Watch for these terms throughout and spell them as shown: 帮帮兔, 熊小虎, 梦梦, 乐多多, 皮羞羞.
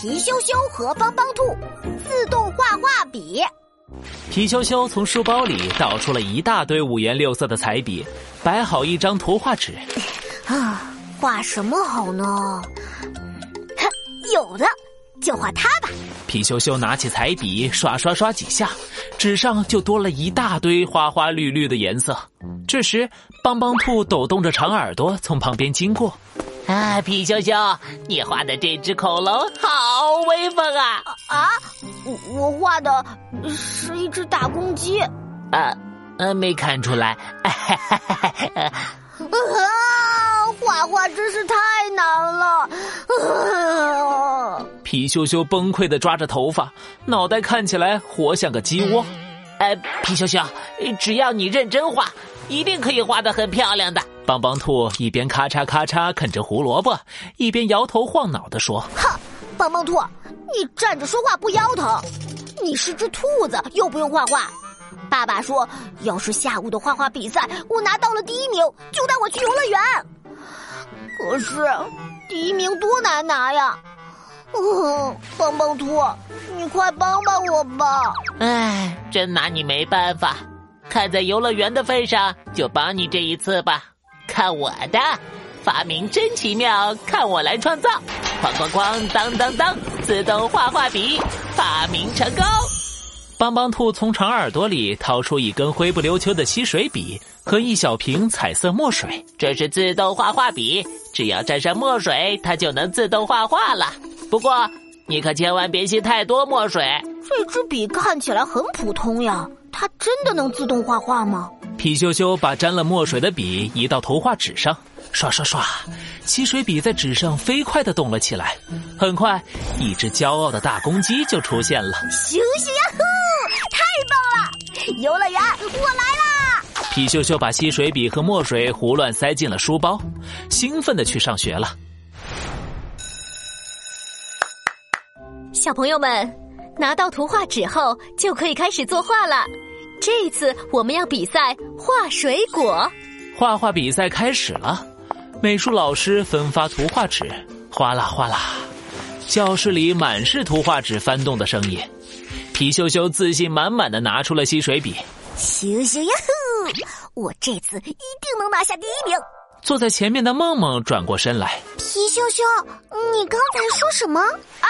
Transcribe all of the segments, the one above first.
皮羞羞和帮帮兔自动画画笔。皮羞羞从书包里倒出了一大堆5颜6色的彩笔，摆好一张图画纸。啊，画什么好呢？有的，就画它吧。皮羞羞拿起彩笔，刷刷刷几下，纸上就多了一大堆花花绿绿的颜色。这时，帮帮兔抖动着长耳朵从旁边经过。啊，皮羞羞，你画的这只恐龙好威风啊！啊，我画的是一只大公鸡。没看出来。画画真是太难了。皮羞羞崩溃地抓着头发，脑袋看起来活像个鸡窝。皮羞羞，只要你认真画，一定可以画得很漂亮的。帮帮兔一边咔嚓咔嚓啃着胡萝卜，一边摇头晃脑地说：哼，帮帮兔，你站着说话不腰疼，你是只兔子又不用画画。爸爸说，要是下午的画画比赛我拿到了第1名，就带我去游乐园。可是第1名多难拿呀。帮帮兔，你快帮帮我吧。哎，真拿你没办法，看在游乐园的份上，就帮你这一次吧。看我的发明真奇妙，看我来创造，哐哐哐，当当当，自动画画笔发明成功。帮帮兔从长耳朵里掏出一根灰不溜秋的吸水笔和一小瓶彩色墨水。这是自动画画笔，只要沾上墨水，它就能自动画画了。不过你可千万别吸太多墨水。这支笔看起来很普通呀，它真的能自动画画吗？皮羞羞把沾了墨水的笔移到图画纸上，刷刷刷，吸水笔在纸上飞快地动了起来。很快，一只骄傲的大公鸡就出现了。咻咻呀呼！游乐园，我来啦！皮羞羞把吸水笔和墨水胡乱塞进了书包，兴奋地去上学了。小朋友们，拿到图画纸后就可以开始作画了。这一次我们要比赛画水果。画画比赛开始了，美术老师分发图画纸，哗啦哗啦，教室里满是图画纸翻动的声音。皮羞羞自信满满地拿出了吸水笔，咻咻呀呼！我这次一定能拿下第1名。坐在前面的梦梦转过身来，皮羞羞，你刚才说什么？啊，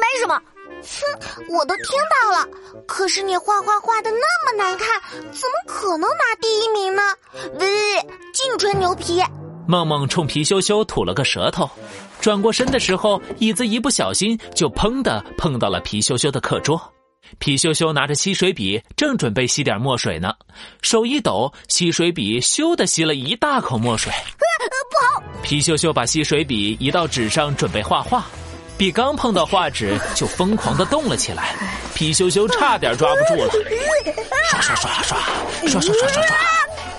没什么。哼，我都听到了。可是你画画画的那么难看，怎么可能拿第1名呢？喂，净吹牛皮！梦梦冲皮羞羞吐了个舌头，转过身的时候，椅子一不小心就砰地碰到了皮羞羞的课桌。皮羞羞拿着吸水笔，正准备吸点墨水呢，手一抖，吸水笔咻地吸了一大口墨水。不好！皮羞羞把吸水笔移到纸上准备画画，笔刚碰到画纸就疯狂地动了起来，皮羞羞差点抓不住了。刷刷刷刷刷刷刷刷刷，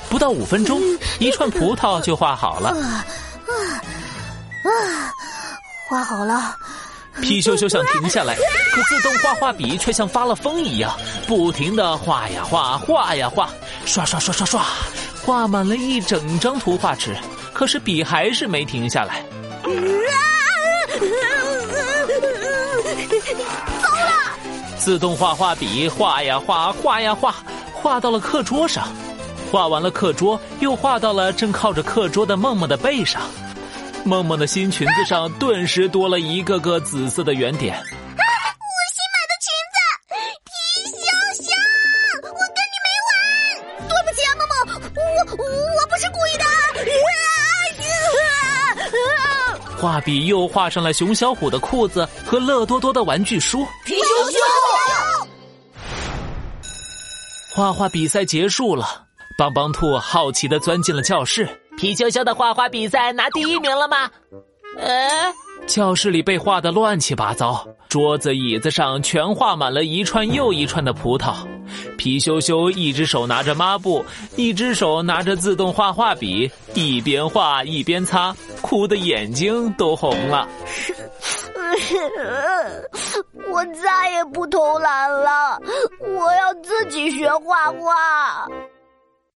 不到5分钟，一串葡萄就画好了。画好了。皮羞羞想停下来，可自动画画笔却像发了疯一样，不停地画呀画，画呀画，刷刷刷刷刷，画满了一整张图画纸。可是笔还是没停下来。糟了！自动画画笔画呀画，画呀画，画到了课桌上。画完了课桌，又画到了正靠着课桌的梦梦的背上。梦梦的新裙子上顿时多了一个个紫色的圆点。啊！我新买的裙子，皮羞羞，我跟你没完！对不起啊，梦梦，我不是故意的。画笔又画上了熊小虎的裤子和乐多多的玩具书。皮羞羞！画画比赛结束了，帮帮兔好奇地钻进了教室。皮羞羞的画画比赛拿第1名了吗？教室里被画得乱七八糟，桌子椅子上全画满了一串又一串的葡萄。皮羞羞一只手拿着抹布，一只手拿着自动画画笔，一边画一边擦，哭得眼睛都红了。我再也不偷懒了，我要自己学画画。